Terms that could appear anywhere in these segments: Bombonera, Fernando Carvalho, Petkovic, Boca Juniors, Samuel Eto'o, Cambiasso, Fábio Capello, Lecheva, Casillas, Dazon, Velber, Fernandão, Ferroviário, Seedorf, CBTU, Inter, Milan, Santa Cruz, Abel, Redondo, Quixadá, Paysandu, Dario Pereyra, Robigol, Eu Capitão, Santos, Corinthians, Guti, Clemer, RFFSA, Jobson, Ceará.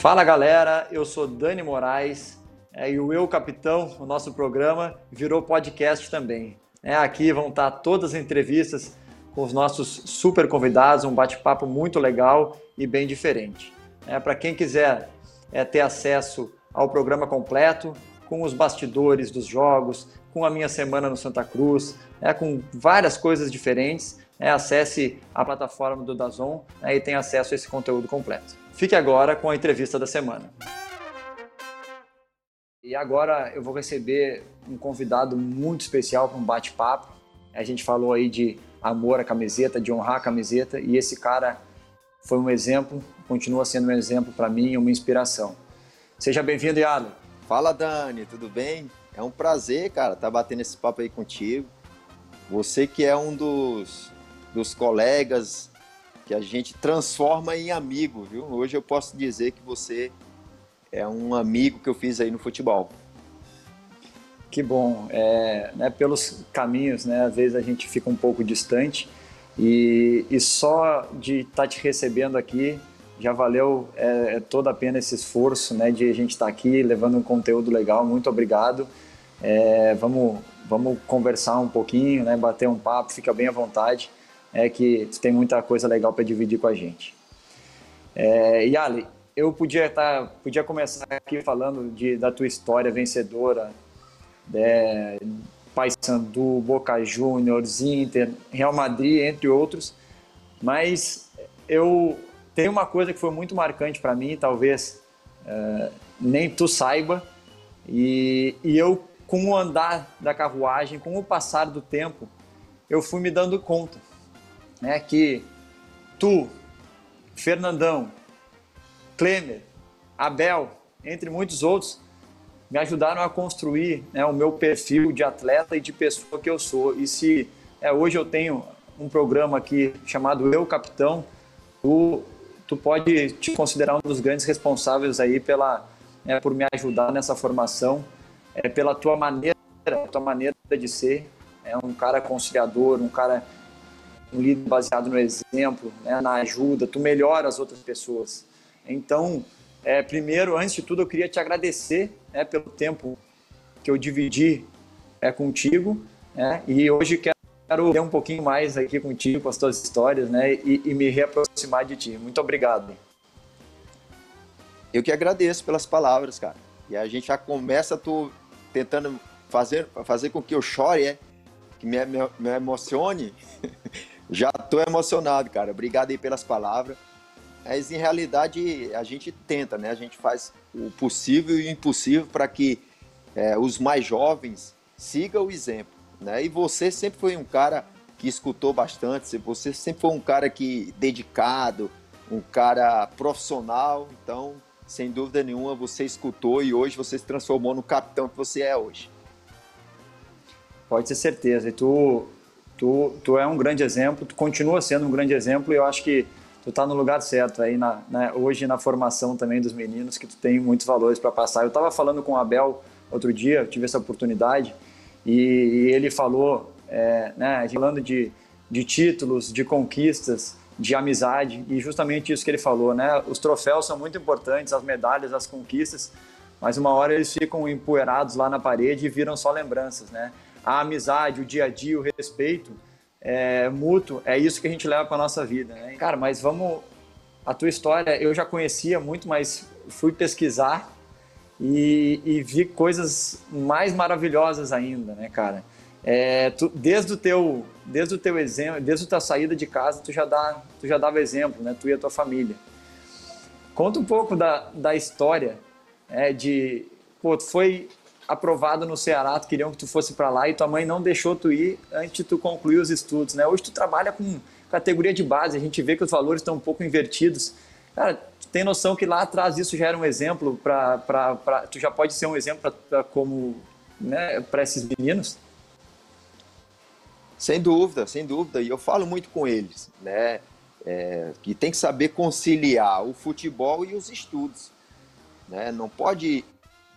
Fala galera, eu sou Dani Moraes e o Eu Capitão, o nosso programa, virou podcast também. Aqui vão estar todas as entrevistas com os nossos super convidados, um bate-papo muito legal e bem diferente. Para quem quiser ter acesso ao programa completo, com os bastidores dos jogos, com a minha semana no Santa Cruz, com várias coisas diferentes, acesse a plataforma do Dazon e tem acesso a esse conteúdo completo. Fique agora com a entrevista da semana. E agora eu vou receber um convidado muito especial para um bate-papo. A gente falou aí de amor à camiseta, de honrar a camiseta, e esse cara foi um exemplo, continua sendo um exemplo para mim, uma inspiração. Seja bem-vindo, Iago. Fala, Dani, tudo bem? É um prazer, cara, estar batendo esse papo aí contigo. Você que é um dos colegas que a gente transforma em amigo, viu? Hoje eu posso dizer que você é um amigo que eu fiz aí no futebol. Que bom, pelos caminhos, né? Às vezes a gente fica um pouco distante e só de estar te recebendo aqui já valeu toda a pena esse esforço, né? De a gente estar aqui levando um conteúdo legal. Muito obrigado. Vamos conversar um pouquinho, né? Bater um papo, fica bem à vontade. É que tem muita coisa legal para dividir com a gente. Yarley, eu podia começar aqui falando da tua história vencedora, Paysandu, Boca Juniors, Inter, Real Madrid, entre outros, mas eu tenho uma coisa que foi muito marcante para mim, talvez nem tu saiba, e eu, com o andar da carruagem, com o passar do tempo, eu fui me dando conta, né, que tu, Fernandão, Clemer, Abel, entre muitos outros, me ajudaram a construir, né, o meu perfil de atleta e de pessoa que eu sou. E se hoje eu tenho um programa aqui chamado Eu Capitão, tu pode te considerar um dos grandes responsáveis aí por me ajudar nessa formação, pela tua maneira de ser, um cara conciliador, um cara, um líder baseado no exemplo, né, na ajuda, tu melhora as outras pessoas. Então, primeiro, antes de tudo, eu queria te agradecer, né, pelo tempo que eu dividi contigo, né, e hoje quero ter um pouquinho mais aqui contigo, com as tuas histórias, né, e me reaproximar de ti. Muito obrigado. Eu que agradeço pelas palavras, cara. E a gente já começa tentando fazer com que eu chore, que me emocione. Já tô emocionado, cara. Obrigado aí pelas palavras. Mas, em realidade, a gente tenta, né? A gente faz o possível e o impossível para que os mais jovens sigam o exemplo, né? E você sempre foi um cara que escutou bastante, você sempre foi um cara dedicado, um cara profissional. Então, sem dúvida nenhuma, você escutou e hoje você se transformou no capitão que você é hoje. Pode ter certeza. E tu é um grande exemplo, tu continua sendo um grande exemplo, e eu acho que tu tá no lugar certo aí, hoje na formação também dos meninos, que tu tem muitos valores para passar. Eu tava falando com o Abel outro dia, eu tive essa oportunidade, e ele falou, falando de títulos, de conquistas, de amizade, e justamente isso que ele falou, né? Os troféus são muito importantes, as medalhas, as conquistas, mas uma hora eles ficam empoeirados lá na parede e viram só lembranças, né? A amizade, o dia a dia, o respeito mútuo, é isso que a gente leva para nossa vida, né? Cara, mas a tua história eu já conhecia muito, mas fui pesquisar e vi coisas mais maravilhosas ainda, né, cara? Desde o teu exemplo, desde a tua saída de casa, tu já dava exemplo, né? Tu e a tua família. Conta um pouco da história, tu foi aprovado no Ceará, queriam que tu fosse para lá e tua mãe não deixou tu ir antes de tu concluir os estudos, né? Hoje tu trabalha com categoria de base, a gente vê que os valores estão um pouco invertidos. Cara, tu tem noção que lá atrás isso já era um exemplo para tu já pode ser um exemplo para esses meninos? Sem dúvida, sem dúvida. E eu falo muito com eles, né? Que tem que saber conciliar o futebol e os estudos, né? Não pode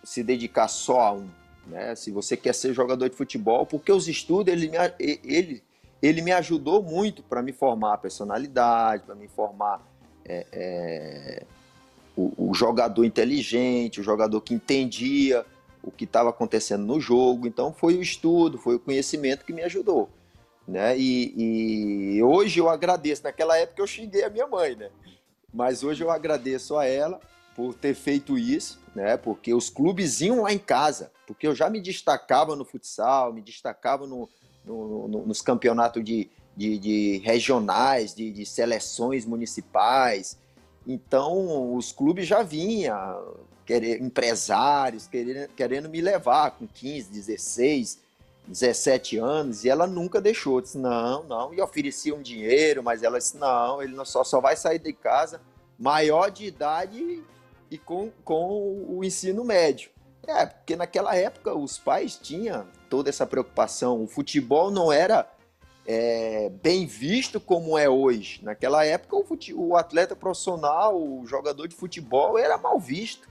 se dedicar só a um, né? Se você quer ser jogador de futebol, porque os estudos, ele me ajudou muito para me formar a personalidade, para me formar o o jogador inteligente, o jogador que entendia o que estava acontecendo no jogo. Então foi o estudo, foi o conhecimento que me ajudou, né? E hoje eu agradeço. Naquela época eu xinguei a minha mãe, né? Mas hoje eu agradeço a ela por ter feito isso, né? Porque os clubes iam lá em casa, porque eu já me destacava no futsal, me destacava nos campeonatos de regionais, de seleções municipais. Então os clubes já vinham, empresários querendo me levar com 15, 16, 17 anos, e ela nunca deixou. Disse não, e oferecia um dinheiro, mas ela disse não, ele só vai sair de casa maior de idade e com o ensino médio. É, porque naquela época os pais tinham toda essa preocupação. O futebol não era bem visto como é hoje. Naquela época o atleta profissional, o jogador de futebol era mal visto,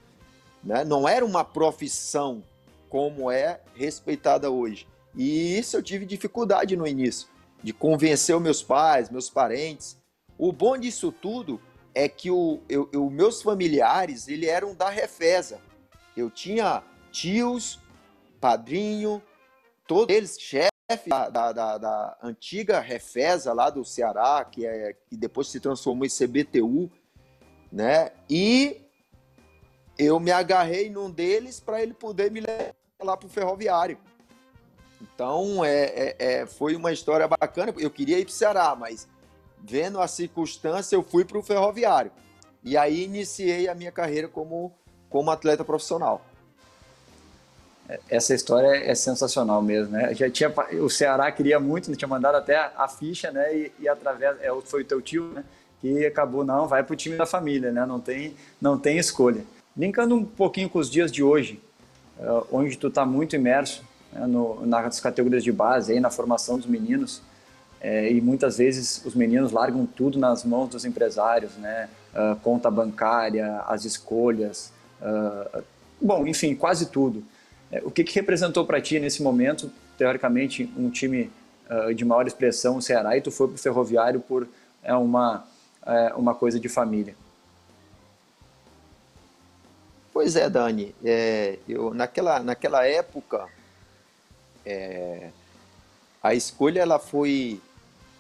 né? Não era uma profissão como é respeitada hoje. E isso eu tive dificuldade no início, de convencer os meus pais, meus parentes. O bom disso tudo é que os meus familiares, eles eram da RFFSA. Eu tinha tios, padrinho, todos eles chefe da antiga RFFSA lá do Ceará, que depois se transformou em CBTU, né? E eu me agarrei num deles para ele poder me levar lá para o Ferroviário. Então foi uma história bacana. Eu queria ir para o Ceará, mas vendo a circunstância, eu fui para o Ferroviário. E aí iniciei a minha carreira como atleta profissional. Essa história é sensacional mesmo, né? O Ceará queria muito, tinha mandado até a ficha, né? E através, foi o teu tio, né? Que acabou, não, vai para o time da família, né? Não tem escolha. Brincando um pouquinho com os dias de hoje, onde tu está muito imerso, né, nas categorias de base, aí, na formação dos meninos, e muitas vezes os meninos largam tudo nas mãos dos empresários, né? Conta bancária, as escolhas, bom, enfim, quase tudo. O que representou para ti nesse momento, teoricamente, um time de maior expressão, o Ceará, e tu foi para o Ferroviário por uma coisa de família? Pois é, Dani. Eu, naquela época, a escolha ela foi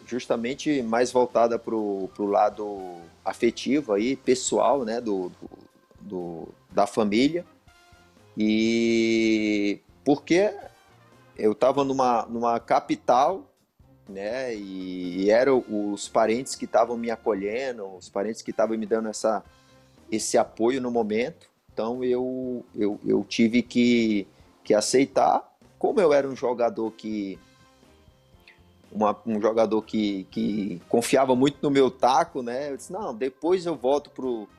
justamente mais voltada para o lado afetivo, aí, pessoal, né, da família. E porque eu estava numa capital, né, e eram os parentes que estavam me acolhendo, os parentes que estavam me dando esse apoio no momento. Então eu tive que aceitar. Como eu era um jogador que confiava muito no meu taco, né, eu disse, não, depois eu volto pro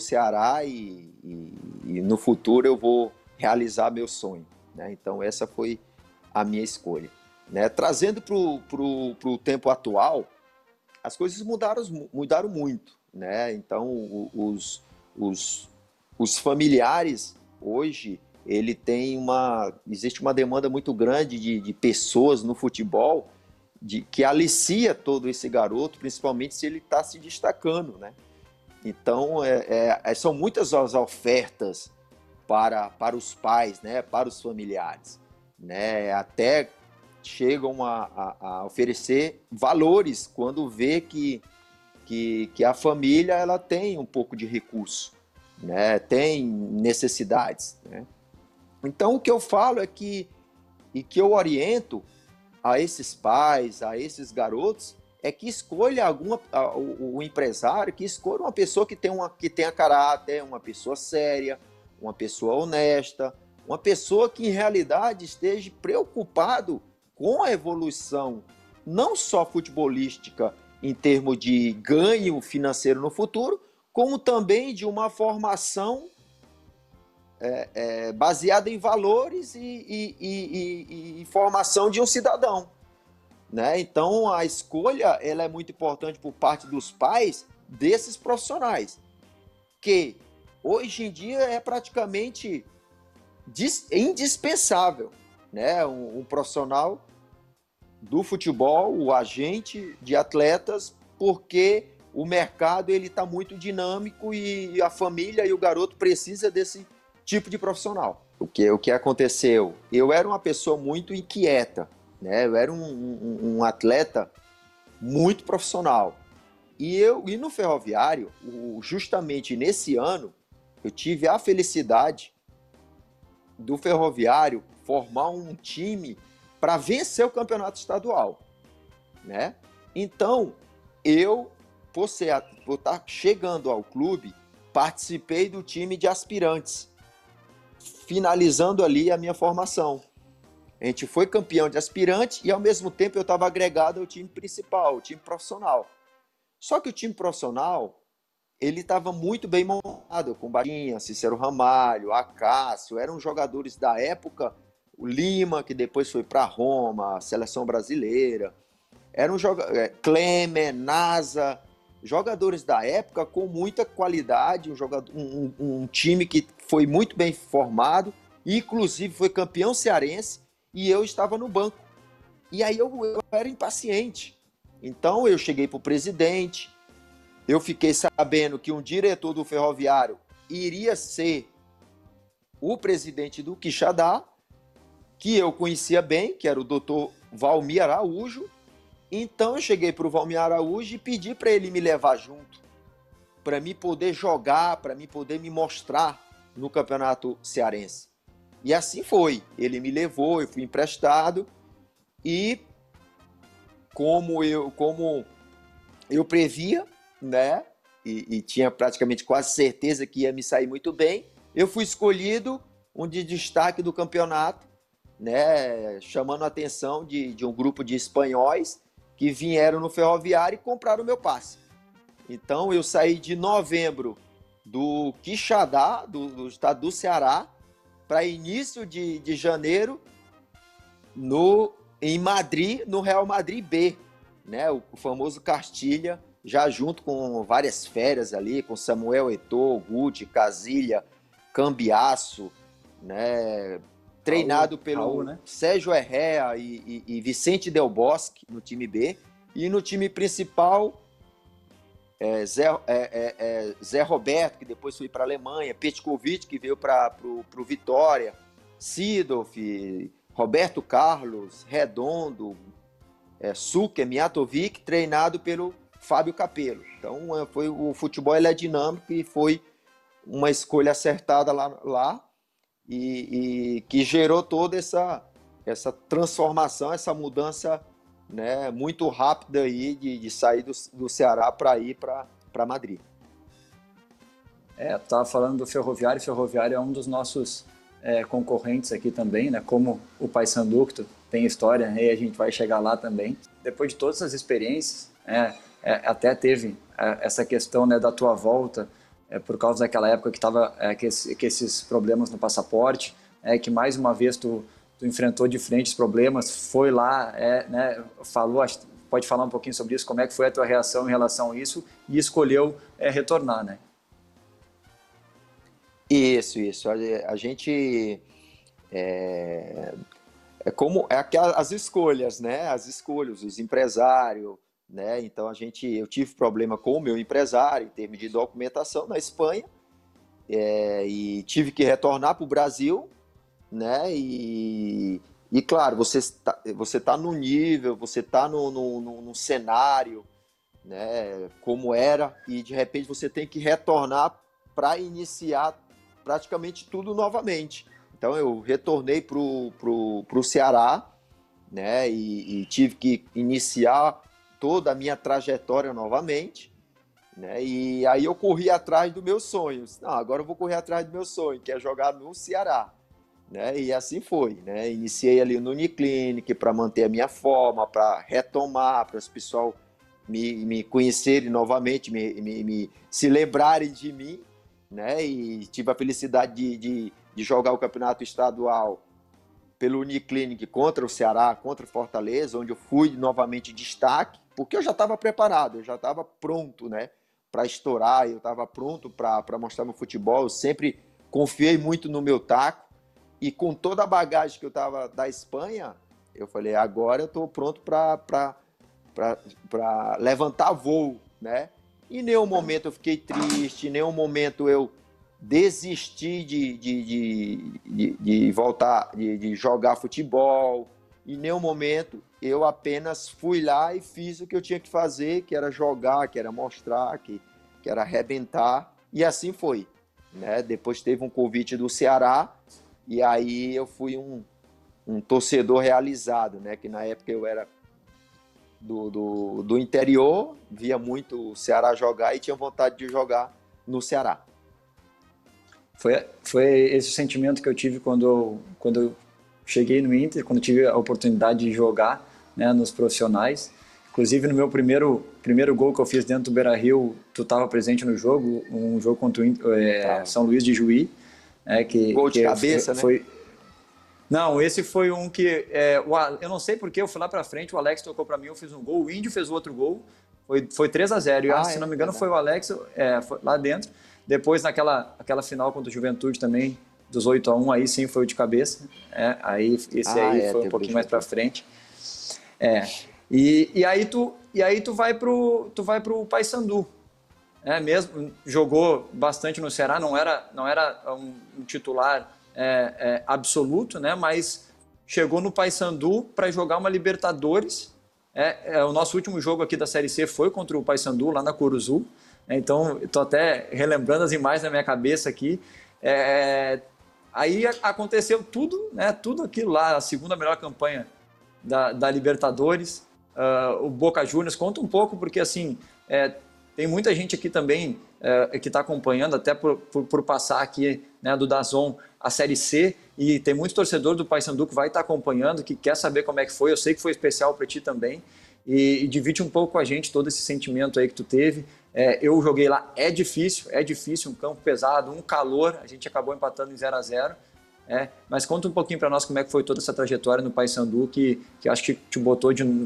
Ceará e no futuro eu vou realizar meu sonho, né? Então essa foi a minha escolha, né? Trazendo pro tempo atual, as coisas mudaram muito, né? Então os familiares hoje, existe uma demanda muito grande de pessoas no futebol, que alicia todo esse garoto, principalmente se ele está se destacando, né? Então, são muitas as ofertas para os pais, né? Para os familiares, né? Até chegam a oferecer valores quando vê que a família ela tem um pouco de recurso, né? Tem necessidades, né? Então, o que eu falo que eu oriento a esses pais, a esses garotos, é que escolha o empresário, que escolha uma pessoa que tenha caráter, uma pessoa séria, uma pessoa honesta, uma pessoa que, em realidade, esteja preocupado com a evolução, não só futebolística, em termos de ganho financeiro no futuro, como também de uma formação baseada em valores e formação de um cidadão, né? Então, a escolha ela é muito importante por parte dos pais desses profissionais, que hoje em dia é praticamente indispensável, né? Um profissional do futebol, o agente de atletas, porque o mercado ele está muito dinâmico e a família e o garoto precisa desse tipo de profissional. O que aconteceu? Eu era uma pessoa muito inquieta, né? Eu era um atleta muito profissional. E no Ferroviário, justamente nesse ano, eu tive a felicidade do Ferroviário formar um time para vencer o campeonato estadual, né? Então, eu, por estar chegando ao clube, participei do time de aspirantes, finalizando ali a minha formação. A gente foi campeão de aspirante e, ao mesmo tempo, eu estava agregado ao time principal, ao time profissional. Só que o time profissional, ele estava muito bem montado, com Barinha, Cícero Ramalho, Acácio, eram jogadores da época, o Lima, que depois foi para Roma, a seleção brasileira, eram Clemer, Nasa, jogadores da época com muita qualidade, um time que foi muito bem formado, inclusive foi campeão cearense, e eu estava no banco. E aí eu era impaciente. Então eu cheguei para o presidente, eu fiquei sabendo que um diretor do Ferroviário iria ser o presidente do Quixadá, que eu conhecia bem, que era o doutor Valmir Araújo. Então eu cheguei para o Valmir Araújo e pedi para ele me levar junto, para me poder jogar, para me poder me mostrar no Campeonato Cearense. E assim foi, ele me levou, eu fui emprestado e... Como eu previa, né? E tinha praticamente quase certeza que ia me sair muito bem, eu fui escolhido um de destaque do campeonato, né? Chamando a atenção de um grupo de espanhóis que vieram no Ferroviário e compraram o meu passe. Então eu saí de novembro do Quixadá, do estado do Ceará, para início de janeiro em Madrid, no Real Madrid B, né? O famoso Castilha, já junto com várias férias ali, com Samuel Eto'o, Guti, Casillas, Cambiasso, né? Treinado pelo Aula, né? Sérgio Herrera e Vicente Del Bosque no time B. E no time principal, Zé Roberto, que depois foi para a Alemanha, Petkovic, que veio para o Vitória, Seedorf, Roberto Carlos, Redondo, Suker, Mijatovic, treinado pelo Fábio Capello. Então, o futebol ele é dinâmico e foi uma escolha acertada lá e que gerou toda essa transformação, essa mudança, né, muito rápida aí de sair do Ceará para ir para Madrid. Estava falando do Ferroviário. O Ferroviário é um dos nossos concorrentes aqui também, né? Como o Paysandu, que tem história, né? E a gente vai chegar lá também. Depois de todas essas experiências, até teve essa questão, né, da tua volta, por causa daquela época que tava que esses problemas no passaporte, que mais uma vez tu enfrentou diferentes problemas, foi lá, né? Falou, pode falar um pouquinho sobre isso, como é que foi a tua reação em relação a isso e escolheu retornar, né? Isso. A gente as escolhas, né? As escolhas, os empresários, né? Então eu tive problema com o meu empresário em termos de documentação na Espanha e tive que retornar para o Brasil, né? E claro, você tá no nível, você tá no cenário, né? Como era e de repente você tem que retornar para iniciar praticamente tudo novamente. Então eu retornei pro Ceará, né, e tive que iniciar toda a minha trajetória novamente, né, e aí eu corri atrás do meu sonho. Agora eu vou correr atrás do meu sonho, que é jogar no Ceará, né, e assim foi, né, iniciei ali no Uniclinic para manter a minha forma, para retomar, para os pessoal me conhecerem novamente, se lembrarem de mim, né? E tive a felicidade de jogar o campeonato estadual pelo Uniclinic contra o Ceará, contra o Fortaleza, onde eu fui novamente destaque, porque eu já estava preparado, eu já estava pronto, né, para estourar, eu estava pronto para mostrar meu futebol, eu sempre confiei muito no meu taco, e com toda a bagagem que eu estava da Espanha, eu falei, agora eu estou pronto para levantar voo, né? Em nenhum momento eu fiquei triste, em nenhum momento eu desisti de voltar, de jogar futebol. Em nenhum momento eu apenas fui lá e fiz o que eu tinha que fazer, que era jogar, que era mostrar, que era arrebentar. E assim foi, né? Depois teve um convite do Ceará e aí eu fui um torcedor realizado, né? Que na época eu era do interior, via muito o Ceará jogar e tinha vontade de jogar no Ceará. Foi esse o sentimento que eu tive quando eu cheguei no Inter, quando eu tive a oportunidade de jogar, né, nos profissionais. Inclusive, no meu primeiro gol que eu fiz dentro do Beira-Rio, tu estava presente no jogo, um jogo contra o Inter, São Luís de Juí. Gol de cabeça, né? Não, esse foi um que... eu não sei porque eu fui lá pra frente, o Alex tocou pra mim, eu fiz um gol, o Índio fez o outro gol, foi 3-0. Se não me engano, foi o Alex foi lá dentro. Depois, naquela final contra o Juventude também, dos 8-1, aí sim foi o de cabeça. Foi um pouquinho mais pra frente. E aí tu vai pro Paysandu. Mesmo, jogou bastante no Ceará, não era um titular absoluto, né? Mas chegou no Paysandu para jogar uma Libertadores. O nosso último jogo aqui da Série C foi contra o Paysandu, lá na Curuzu. Então, estou até relembrando as imagens na minha cabeça aqui. Aí aconteceu tudo, né? Tudo aquilo lá, a segunda melhor campanha da Libertadores. O Boca Juniors, conta um pouco, porque assim, tem muita gente aqui também que está acompanhando, até por passar aqui, né, do Dazon a Série C, e tem muito torcedor do Paysandu que vai estar acompanhando, que quer saber como é que foi. Eu sei que foi especial para ti também, e divide um pouco com a gente todo esse sentimento aí que tu teve. Eu joguei lá, é difícil, um campo pesado, um calor, a gente acabou empatando em 0-0, mas conta um pouquinho para nós como é que foi toda essa trajetória no Paysandu, que acho que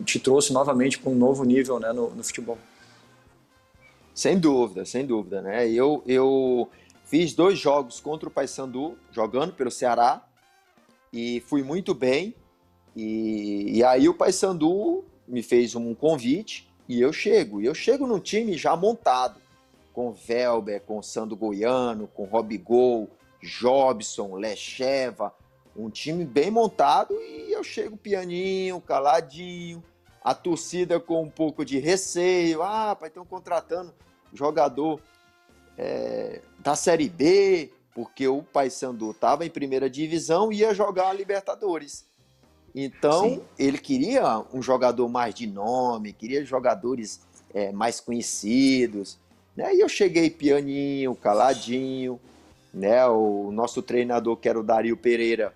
te trouxe novamente para um novo nível, né, no futebol. Sem dúvida, né? Eu fiz 2 jogos contra o Paysandu, jogando pelo Ceará, e fui muito bem, e aí o Paysandu me fez um convite, e eu chego num time já montado, com Velber, com Sandro Goiano, com Robigol, Jobson, Lecheva, um time bem montado, e eu chego pianinho, caladinho, a torcida com um pouco de receio. Pai, estão contratando jogador da Série B, porque o Paysandu estava em primeira divisão e ia jogar a Libertadores. Então, sim, ele queria um jogador mais de nome, queria jogadores mais conhecidos, né? E eu cheguei pianinho, caladinho, né? O nosso treinador, que era o Dario Pereyra,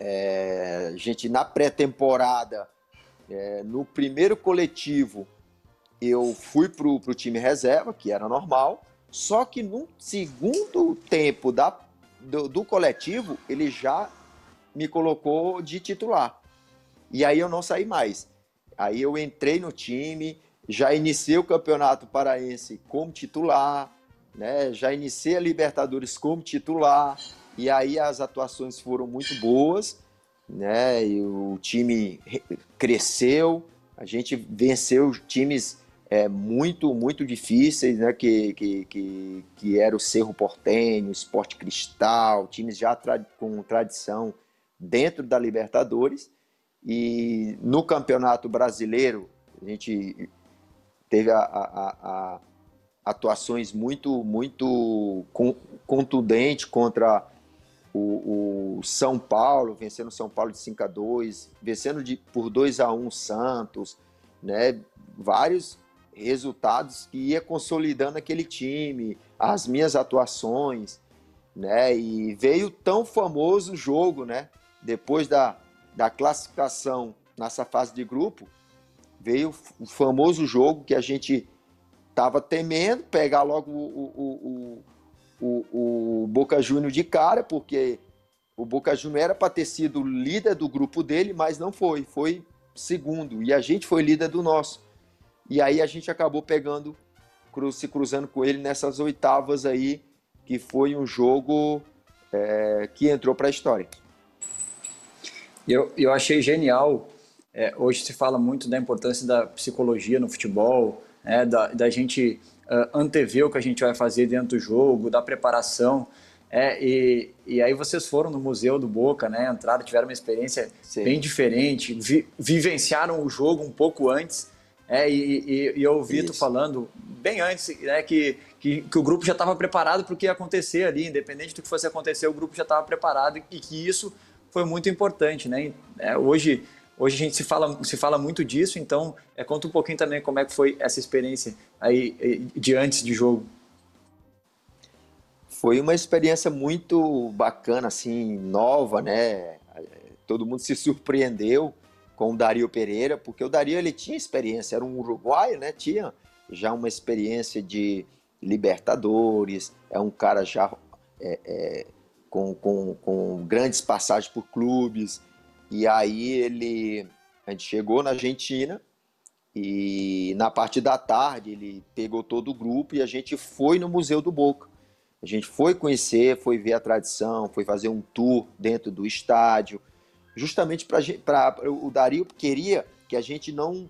a gente, na pré-temporada, no primeiro coletivo, eu fui pro time reserva, que era normal, só que no segundo tempo do coletivo, ele já me colocou de titular. E aí eu não saí mais. Aí eu entrei no time, já iniciei o Campeonato Paraense como titular, né? Já iniciei a Libertadores como titular, e aí as atuações foram muito boas, né? E o time cresceu, a gente venceu times muito, muito difíceis, né? que era o Cerro Porteño, o Sport Cristal, times já com tradição dentro da Libertadores. E no Campeonato Brasileiro a gente teve a atuações muito, muito contundentes contra o São Paulo, vencendo o São Paulo de 5-2, vencendo por 2-1 o Santos, né? Vários resultados que ia consolidando aquele time, as minhas atuações, né? E veio o tão famoso jogo, né? Depois da classificação nessa fase de grupo, veio o famoso jogo que a gente estava temendo, pegar logo o Boca Juniors de cara, porque o Boca Juniors era para ter sido líder do grupo dele, mas não foi, foi segundo, e a gente foi líder do nosso. E aí a gente acabou se cruzando com ele nessas oitavas aí, que foi um jogo que entrou para a história. Eu achei genial, hoje se fala muito da importância da psicologia no futebol, né, da gente antever o que a gente vai fazer dentro do jogo, da preparação. E aí vocês foram no Museu do Boca, né? Entraram, tiveram uma experiência Sim. bem diferente, vivenciaram o jogo um pouco antes. E eu ouvi tu falando bem antes, né, que o grupo já estava preparado para o que ia acontecer ali, independente do que fosse acontecer, o grupo já estava preparado e que isso foi muito importante, né? Hoje a gente se fala muito disso, então conta um pouquinho também como é que foi essa experiência aí de antes de jogo. Foi uma experiência muito bacana, assim, nova, né? Todo mundo se surpreendeu com o Dario Pereyra, porque o Dario, ele tinha experiência, era um uruguaio, né? Tinha já uma experiência de Libertadores, é um cara já com grandes passagens por clubes. E aí a gente chegou na Argentina e na parte da tarde ele pegou todo o grupo e a gente foi no Museu do Boca. A gente foi conhecer, foi ver a tradição, foi fazer um tour dentro do estádio, justamente para o Dario queria que a gente não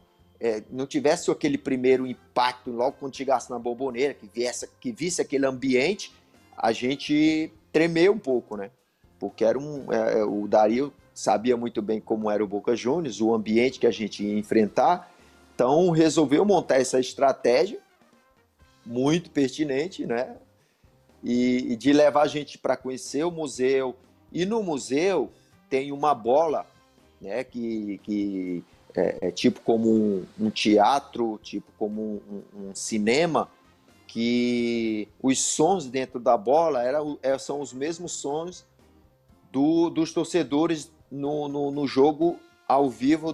tivesse aquele primeiro impacto logo quando chegasse na Bombonera, que visse aquele ambiente, a gente tremeu um pouco, né? Porque o Dario sabia muito bem como era o Boca Juniors, o ambiente que a gente ia enfrentar, então resolveu montar essa estratégia muito pertinente, né? E de levar a gente para conhecer o museu. E no museu tem uma bola, né, que é tipo como um teatro, tipo como um cinema, que os sons dentro da bola são os mesmos sons dos torcedores no jogo ao vivo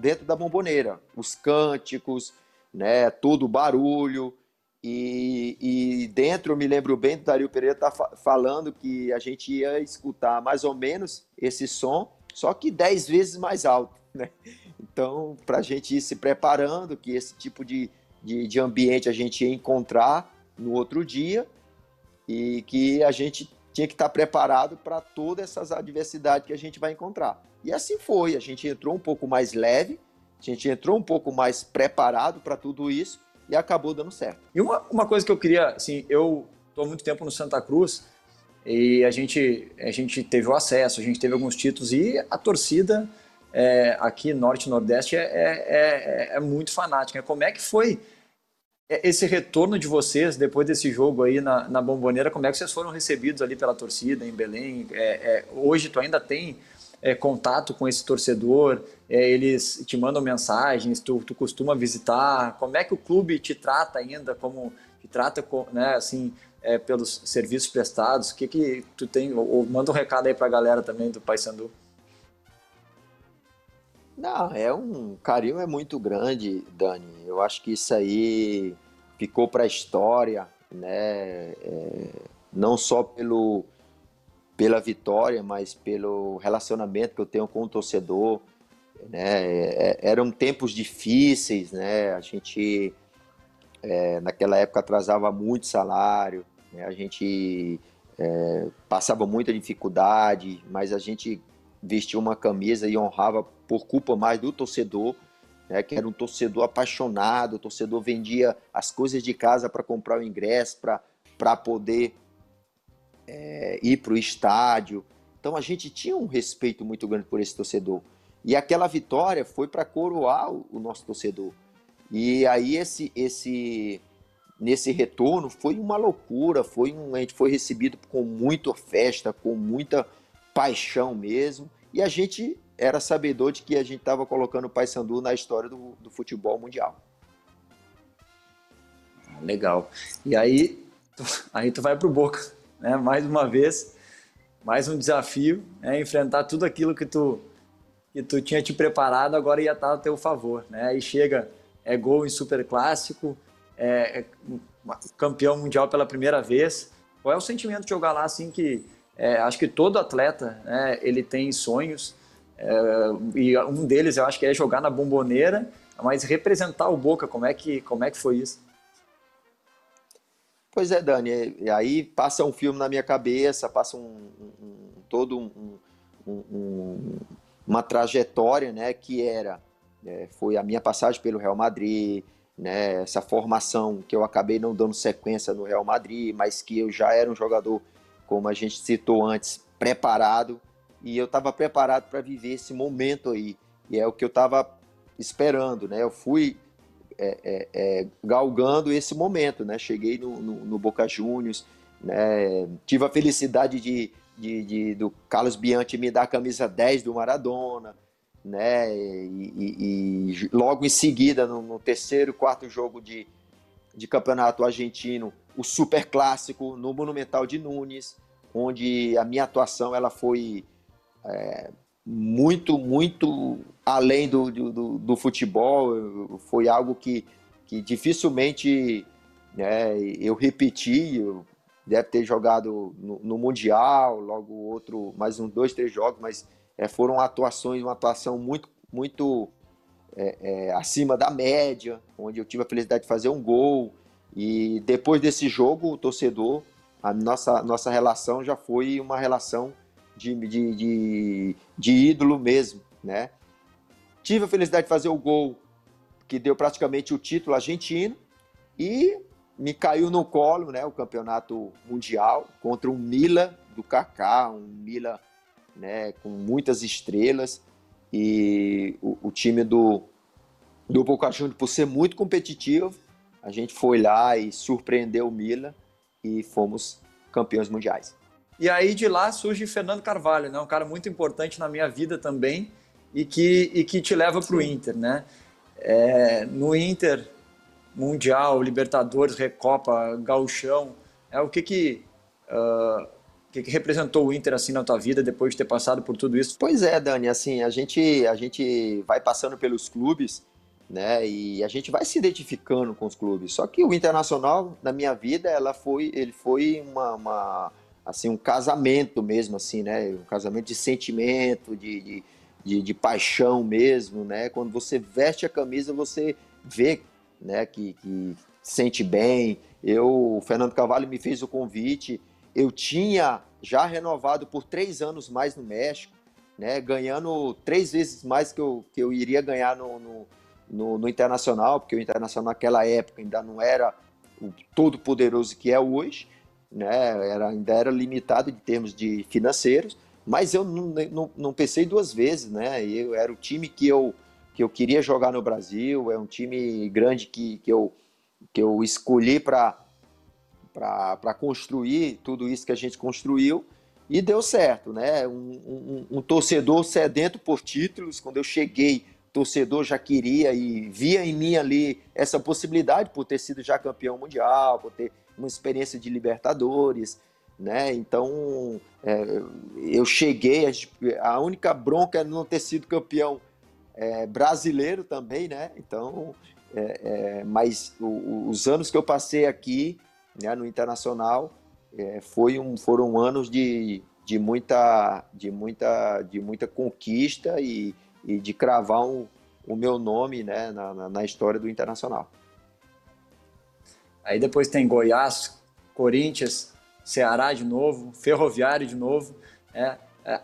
dentro da Bombonera. Os cânticos, né, todo o barulho. E dentro, eu me lembro bem do Dario Pereyra tá falando que a gente ia escutar mais ou menos esse som, só que 10 vezes mais alto, né? Então, para a gente ir se preparando, que esse tipo de ambiente a gente ia encontrar no outro dia e que a gente tinha que estar preparado para todas essas adversidades que a gente vai encontrar. E assim foi, a gente entrou um pouco mais leve, a gente entrou um pouco mais preparado para tudo isso, e acabou dando certo. E uma coisa que eu queria, assim, eu estou há muito tempo no Santa Cruz e a gente teve o acesso, a gente teve alguns títulos e a torcida aqui Norte e Nordeste é muito fanática. Como é que foi esse retorno de vocês depois desse jogo aí na Bombonera? Como é que vocês foram recebidos ali pela torcida em Belém? Hoje tu ainda tem contato com esse torcedor, eles te mandam mensagens, tu costuma visitar, como é que o clube te trata ainda, como te trata, né, assim, pelos serviços prestados, o que tu tem, ou manda um recado aí pra galera também do Paysandu. Não, um carinho é muito grande, Dani, eu acho que isso aí ficou pra história, né, não só pela vitória, mas pelo relacionamento que eu tenho com o torcedor, né? Eram tempos difíceis, né? A gente, naquela época, atrasava muito salário, né? A gente passava muita dificuldade, mas a gente vestia uma camisa e honrava por culpa mais do torcedor, né? Que era um torcedor apaixonado, o torcedor vendia as coisas de casa para comprar o ingresso, para poder... ir para o estádio. Então a gente tinha um respeito muito grande por esse torcedor. E aquela vitória foi para coroar o nosso torcedor. E aí nesse retorno foi uma loucura, a gente foi recebido com muita festa, com muita paixão mesmo. E a gente era sabedor de que a gente estava colocando o Paysandu na história do futebol mundial. Legal. E aí tu vai para o Boca. Mais uma vez, mais um desafio, enfrentar tudo aquilo que tu tinha te preparado, agora ia estar a teu favor. Aí chega, gol em superclássico, campeão mundial pela primeira vez. Qual é o sentimento de jogar lá, assim, que acho que todo atleta, né, ele tem sonhos, e um deles eu acho que é jogar na Bombonera, mas representar o Boca, como é que foi isso? Pois é, Dani, e aí passa um filme na minha cabeça, passa uma trajetória, né, que foi a minha passagem pelo Real Madrid, né? Essa formação que eu acabei não dando sequência no Real Madrid, mas que eu já era um jogador, como a gente citou antes, preparado, e eu estava preparado para viver esse momento aí, e é o que eu estava esperando, né? Eu fui galgando esse momento, né? Cheguei no Boca Juniors, né? Tive a felicidade do Carlos Bianchi me dar a camisa 10 do Maradona, né? E logo em seguida, no terceiro, quarto jogo de campeonato argentino, o super clássico no Monumental de Nunes, onde a minha atuação ela foi muito, muito além do futebol. Foi algo que dificilmente, né, eu repeti. Eu deve ter jogado no Mundial, logo outro, mais um, dois, três jogos, mas foram atuações, uma atuação muito, muito acima da média, onde eu tive a felicidade de fazer um gol. E depois desse jogo, o torcedor, a nossa relação já foi uma relação de ídolo mesmo, né? Tive a felicidade de fazer o gol que deu praticamente o título argentino e me caiu no colo, né, o campeonato mundial contra o Milan do Kaká, um Milan, né, com muitas estrelas, e o time do Boca Juniors, por ser muito competitivo, a gente foi lá e surpreendeu o Milan e fomos campeões mundiais. E aí de lá surge Fernando Carvalho, né? Um cara muito importante na minha vida também e que te leva para o Inter, né? No Inter, Mundial, Libertadores, Recopa, Gauchão, o que representou o Inter assim na tua vida depois de ter passado por tudo isso? Pois é, Dani, assim, a gente vai passando pelos clubes, né, e a gente vai se identificando com os clubes. Só que o Internacional, na minha vida, ele foi assim, um casamento mesmo, assim, né? Um casamento de sentimento, de paixão mesmo, né? Quando você veste a camisa, você vê, né, que sente bem. O Fernando Carvalho me fez o convite. Eu tinha já renovado por 3 anos mais no México, né? Ganhando 3 vezes mais que eu iria ganhar no Internacional, porque o Internacional naquela época ainda não era o todo poderoso que é hoje, né? Ainda era limitado em termos de financeiros, mas eu não pensei 2 vezes, né? Eu era o time que eu queria jogar no Brasil, é um time grande que eu escolhi para construir tudo isso que a gente construiu, e deu certo, né? Um torcedor sedento por títulos. Quando eu cheguei, torcedor já queria e via em mim ali essa possibilidade, por ter sido já campeão mundial, por ter uma experiência de Libertadores, né? Então eu cheguei, a única bronca é não ter sido campeão brasileiro também, né? Então, mas os anos que eu passei aqui, né, no Internacional, foram anos de muita conquista e de cravar o meu nome, né, na história do Internacional. Aí depois tem Goiás, Corinthians, Ceará de novo, Ferroviário de novo.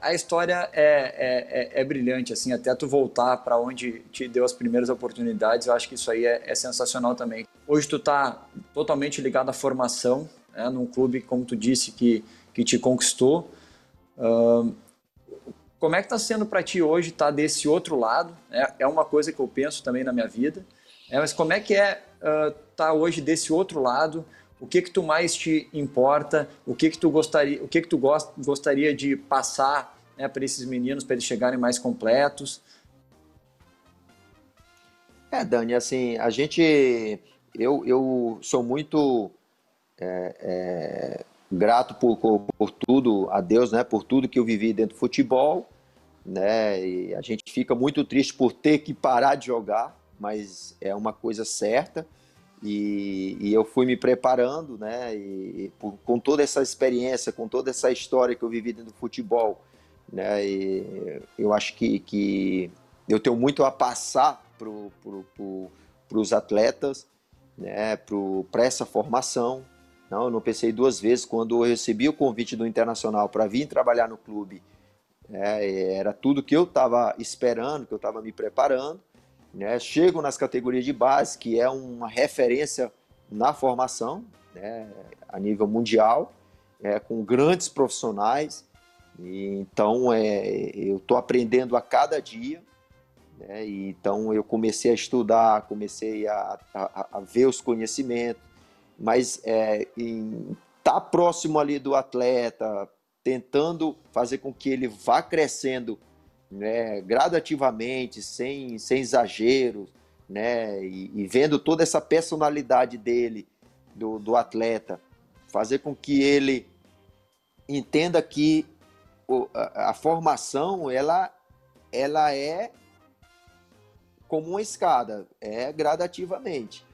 A história é brilhante, assim, até tu voltar para onde te deu as primeiras oportunidades. Eu acho que isso aí é sensacional também. Hoje tu tá totalmente ligado à formação, né, num clube, como tu disse, que te conquistou. Como é que está sendo para ti hoje estar desse outro lado? É uma coisa que eu penso também na minha vida. Mas como é que é estar hoje desse outro lado? O que tu mais te importa? O que tu gostaria? O que tu gostaria de passar, né, para esses meninos, para eles chegarem mais completos? Dani, assim, a gente, eu sou muito grato por tudo a Deus, né? Por tudo que eu vivi dentro do futebol, né? E a gente fica muito triste por ter que parar de jogar, mas é uma coisa certa. E eu fui me preparando, né? Com toda essa experiência, com toda essa história que eu vivi dentro do futebol, né? E eu acho que eu tenho muito a passar para os atletas, né? Para essa formação. Não, eu não pensei 2 vezes. Quando eu recebi o convite do Internacional para vir trabalhar no clube, era tudo que eu estava esperando, que eu estava me preparando. né? Chegam nas categorias de base, que é uma referência na formação, né, a nível mundial, com grandes profissionais. E então eu estou aprendendo a cada dia, né? E então eu comecei a estudar, comecei a ver os conhecimentos, mas tá próximo ali do atleta, tentando fazer com que ele vá crescendo, né, gradativamente, sem exageros, né, e vendo toda essa personalidade dele, do atleta, fazer com que ele entenda que a formação ela é como uma escada, gradativamente,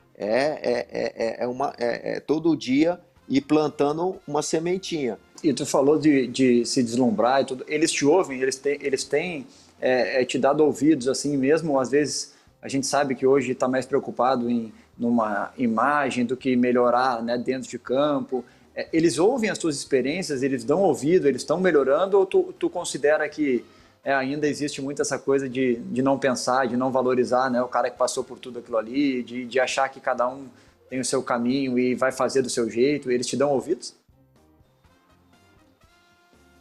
todo dia ir plantando uma sementinha. E tu falou de se deslumbrar e tudo. Eles te ouvem, eles têm te dado ouvidos, assim mesmo. Às vezes a gente sabe que hoje está mais preocupado em numa imagem do que melhorar, né, dentro de campo. Eles ouvem as suas experiências, eles dão ouvido, eles estão melhorando, ou tu considera que ainda existe muito essa coisa de não pensar, de não valorizar, né, o cara que passou por tudo aquilo ali, de achar que cada um tem o seu caminho e vai fazer do seu jeito? Eles te dão ouvidos?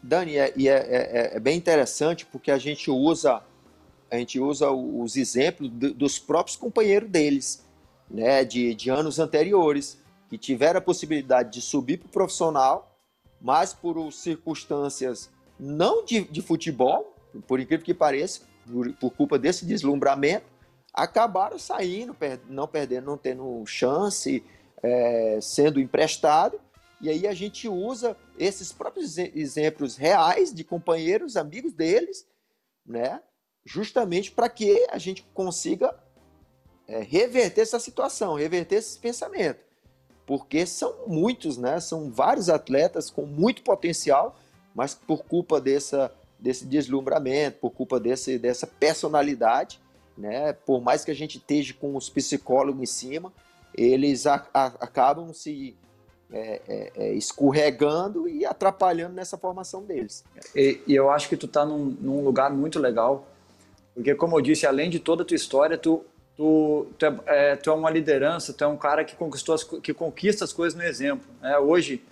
Dani, é bem interessante, porque a gente usa os exemplos dos próprios companheiros deles, né, de anos anteriores, que tiveram a possibilidade de subir para o profissional, mas por circunstâncias não de futebol, por incrível que pareça, por culpa desse deslumbramento, acabaram saindo, não tendo chance, sendo emprestado. E aí a gente usa esses próprios exemplos reais de companheiros, amigos deles, né, justamente para que a gente consiga reverter essa situação, reverter esse pensamento. Porque são muitos, né? São vários atletas com muito potencial, mas por culpa desse deslumbramento, por culpa dessa personalidade, né? Por mais que a gente esteja com os psicólogos em cima, eles acabam se escorregando e atrapalhando nessa formação deles. E eu acho que tu tá num lugar muito legal, porque, como eu disse, além de toda a tua história, tu é uma liderança, tu é um cara que conquista as coisas no exemplo, né? Hoje,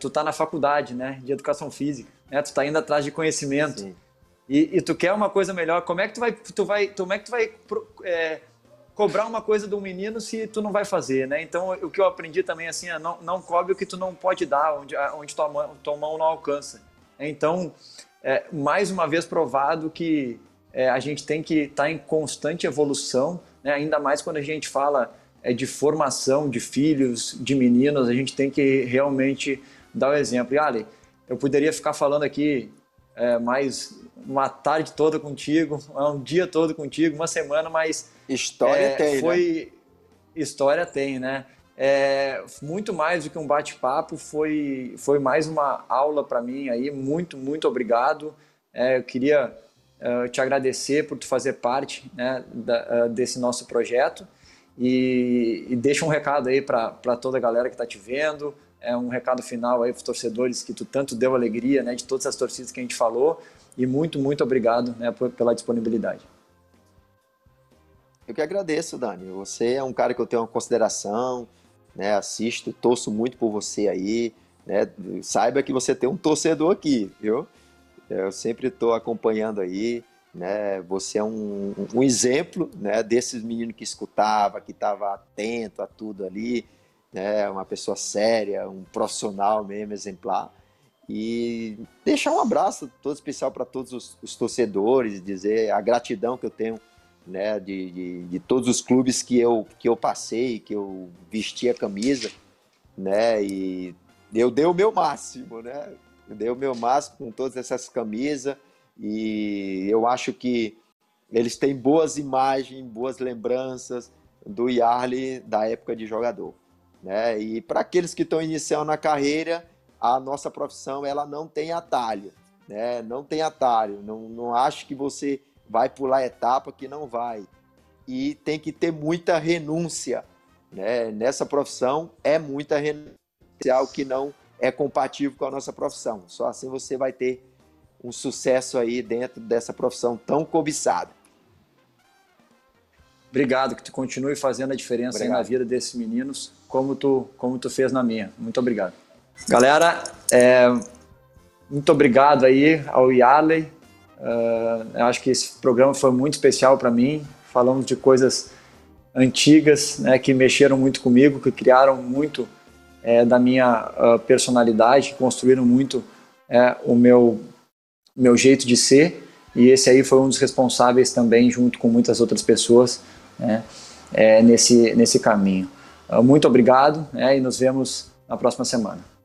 tu tá na faculdade, né, de educação física, né? Tu tá indo atrás de conhecimento e tu quer uma coisa melhor. Como é que tu vai cobrar uma coisa do menino se tu não vai fazer, né? Então, o que eu aprendi também, assim, é não cobre o que tu não pode dar, onde tua mão não alcança. Então, mais uma vez provado que a gente tem que estar em constante evolução, né? Ainda mais quando a gente fala de formação, de filhos, de meninos, a gente tem que realmente dar o exemplo. E, Yarley, eu poderia ficar falando aqui mais uma tarde toda contigo, um dia todo contigo, uma semana, mas... História tem, né? Muito mais do que um bate-papo, foi mais uma aula para mim aí. Muito, muito obrigado. Eu queria... te agradecer por tu fazer parte, né, desse nosso projeto, e deixa um recado aí para toda a galera que está te vendo, um recado final aí para os torcedores, que tu tanto deu alegria, né, de todas as torcidas que a gente falou, e muito, muito obrigado, né, pela disponibilidade. Eu que agradeço, Dani. Você é um cara que eu tenho uma consideração, né, assisto, torço muito por você aí, né, saiba que você tem um torcedor aqui, viu? Eu sempre estou acompanhando aí, né? Você é um exemplo, né, desses meninos que escutava, que estava atento a tudo ali, né? Uma pessoa séria, um profissional mesmo, exemplar. E deixar um abraço todo especial para todos os torcedores, dizer a gratidão que eu tenho, né, de todos os clubes que eu passei, que eu vesti a camisa, né? E eu dei o meu máximo, né? Eu dei o meu máximo com todas essas camisas, e eu acho que eles têm boas imagens, boas lembranças do Yarley da época de jogador, né? E para aqueles que estão iniciando na carreira, a nossa profissão ela não tem atalho, né? Não tem atalho, não acho que você vai pular etapa, que não vai. E tem que ter muita renúncia, né? Nessa profissão é muita renúncia, algo que não é compatível com a nossa profissão. Só assim você vai ter um sucesso aí dentro dessa profissão tão cobiçada. Obrigado, que tu continue fazendo a diferença aí na vida desses meninos, como tu fez na minha. Muito obrigado. Galera, muito obrigado aí ao Yarley. Acho que esse programa foi muito especial para mim. Falamos de coisas antigas, né, que mexeram muito comigo, que criaram muito da minha personalidade, que construíram muito o meu jeito de ser. E esse aí foi um dos responsáveis também, junto com muitas outras pessoas, né, nesse caminho. Muito obrigado, e nos vemos na próxima semana.